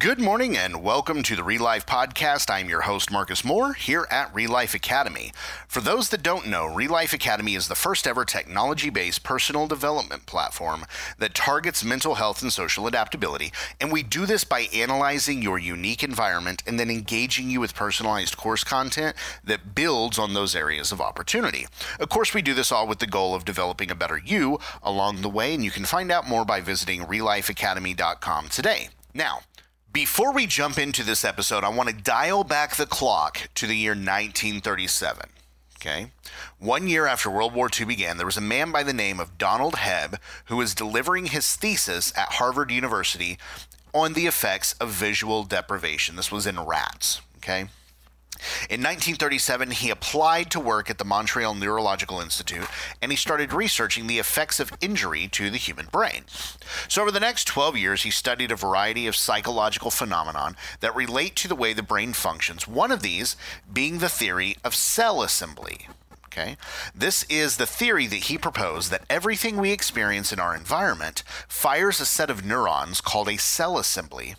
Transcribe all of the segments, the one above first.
Good morning and welcome to the ReLife Podcast. I'm your host, Marcus Moore, here at ReLife Academy. For those that don't know, ReLife Academy is the first ever technology-based personal development platform that targets mental health and social adaptability, and we do this by analyzing your unique environment and then engaging you with personalized course content that builds on those areas of opportunity. Of course, we do this all with the goal of developing a better you along the way, and you can find out more by visiting relifeacademy.com today. Now, before we jump into this episode, I want to dial back the clock to the year 1937, okay? 1 year after World War II began, there was a man by the name of Donald Hebb who was delivering his thesis at Harvard University on the effects of visual deprivation. This was in rats, okay? In 1937, he applied to work at the Montreal Neurological Institute, and he started researching the effects of injury to the human brain. So over the next 12 years, he studied a variety of psychological phenomena that relate to the way the brain functions, one of these being the theory of cell assembly. Okay? This is the theory that he proposed that everything we experience in our environment fires a set of neurons called a cell assembly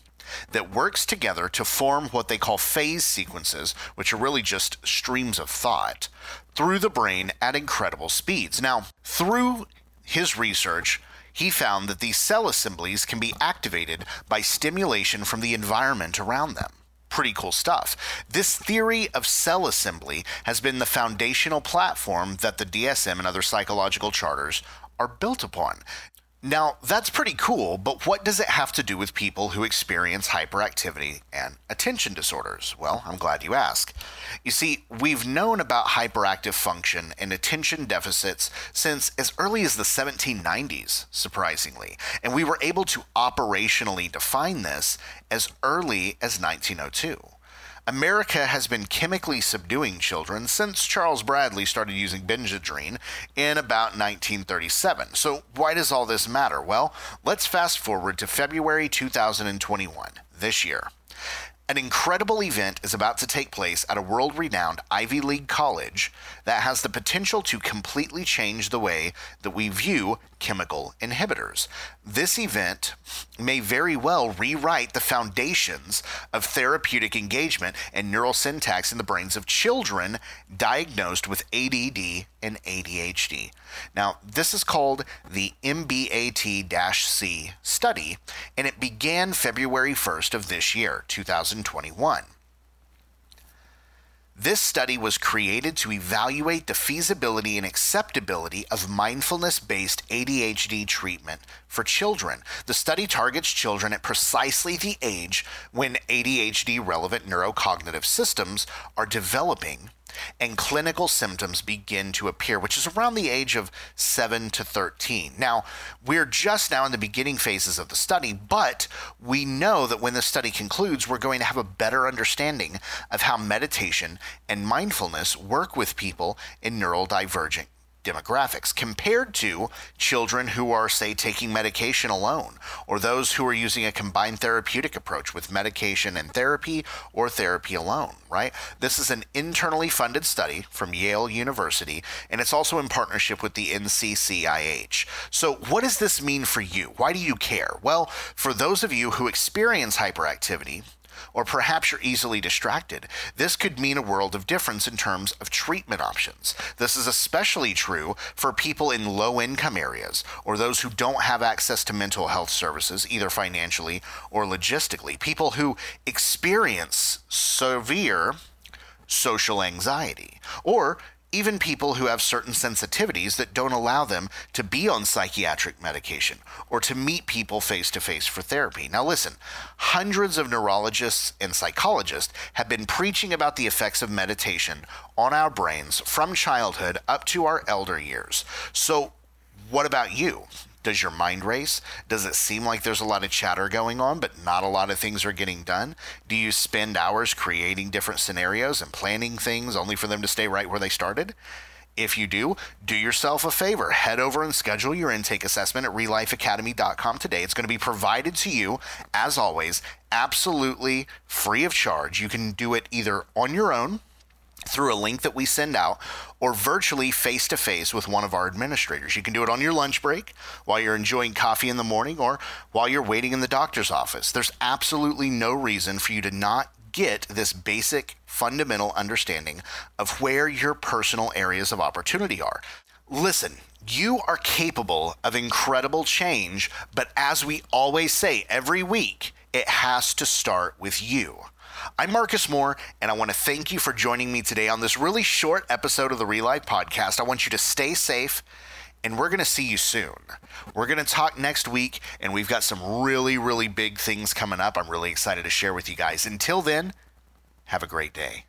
that works together to form what they call phase sequences, which are really just streams of thought, through the brain at incredible speeds. Now, through his research, he found that these cell assemblies can be activated by stimulation from the environment around them. Pretty cool stuff. This theory of cell assembly has been the foundational platform that the DSM and other psychological charters are built upon. Now, that's pretty cool, but what does it have to do with people who experience hyperactivity and attention disorders? Well, I'm glad you asked. You see, we've known about hyperactive function and attention deficits since as early as the 1790s, surprisingly, and we were able to operationally define this as early as 1902. America has been chemically subduing children since Charles Bradley started using Benzedrine in about 1937. So why does all this matter? Well, let's fast forward to February 2021, this year. An incredible event is about to take place at a world-renowned Ivy League college that has the potential to completely change the way that we view chemical inhibitors. This event may very well rewrite the foundations of therapeutic engagement and neural syntax in the brains of children diagnosed with ADD and ADHD. Now, this is called the MBAT-C study, and it began February 1st of this year, 2021. This study was created to evaluate the feasibility and acceptability of mindfulness-based ADHD treatment for children. The study targets children at precisely the age when ADHD-relevant neurocognitive systems are developing and clinical symptoms begin to appear, which is around the age of 7 to 13. Now, we're just now in the beginning phases of the study, but we know that when the study concludes, we're going to have a better understanding of how meditation and mindfulness work with people in neurodivergent demographics compared to children who are, say, taking medication alone, or those who are using a combined therapeutic approach with medication and therapy or therapy alone, right? This is an internally funded study from Yale University, and it's also in partnership with the NCCIH. So what does this mean for you? Why do you care? Well, for those of you who experience hyperactivity, or perhaps you're easily distracted, this could mean a world of difference in terms of treatment options. This is especially true for people in low-income areas or those who don't have access to mental health services, either financially or logistically. People who experience severe social anxiety, or even people who have certain sensitivities that don't allow them to be on psychiatric medication or to meet people face-to-face for therapy. Now listen, hundreds of neurologists and psychologists have been preaching about the effects of meditation on our brains from childhood up to our elder years. So what about you? Does your mind race? Does it seem like there's a lot of chatter going on, but not a lot of things are getting done? Do you spend hours creating different scenarios and planning things only for them to stay right where they started? If you do, do yourself a favor. Head over and schedule your intake assessment at relifeacademy.com today. It's going to be provided to you, as always, absolutely free of charge. You can do it either on your own through a link that we send out, or virtually face-to-face with one of our administrators. You can do it on your lunch break, while you're enjoying coffee in the morning, or while you're waiting in the doctor's office. There's absolutely no reason for you to not get this basic, fundamental understanding of where your personal areas of opportunity are. Listen, you are capable of incredible change, but as we always say every week, it has to start with you. I'm Marcus Moore, and I want to thank you for joining me today on this really short episode of the ReLife Podcast. I want you to stay safe, and we're going to see you soon. We're going to talk next week, and we've got some really, really big things coming up. I'm really excited to share with you guys. Until then, have a great day.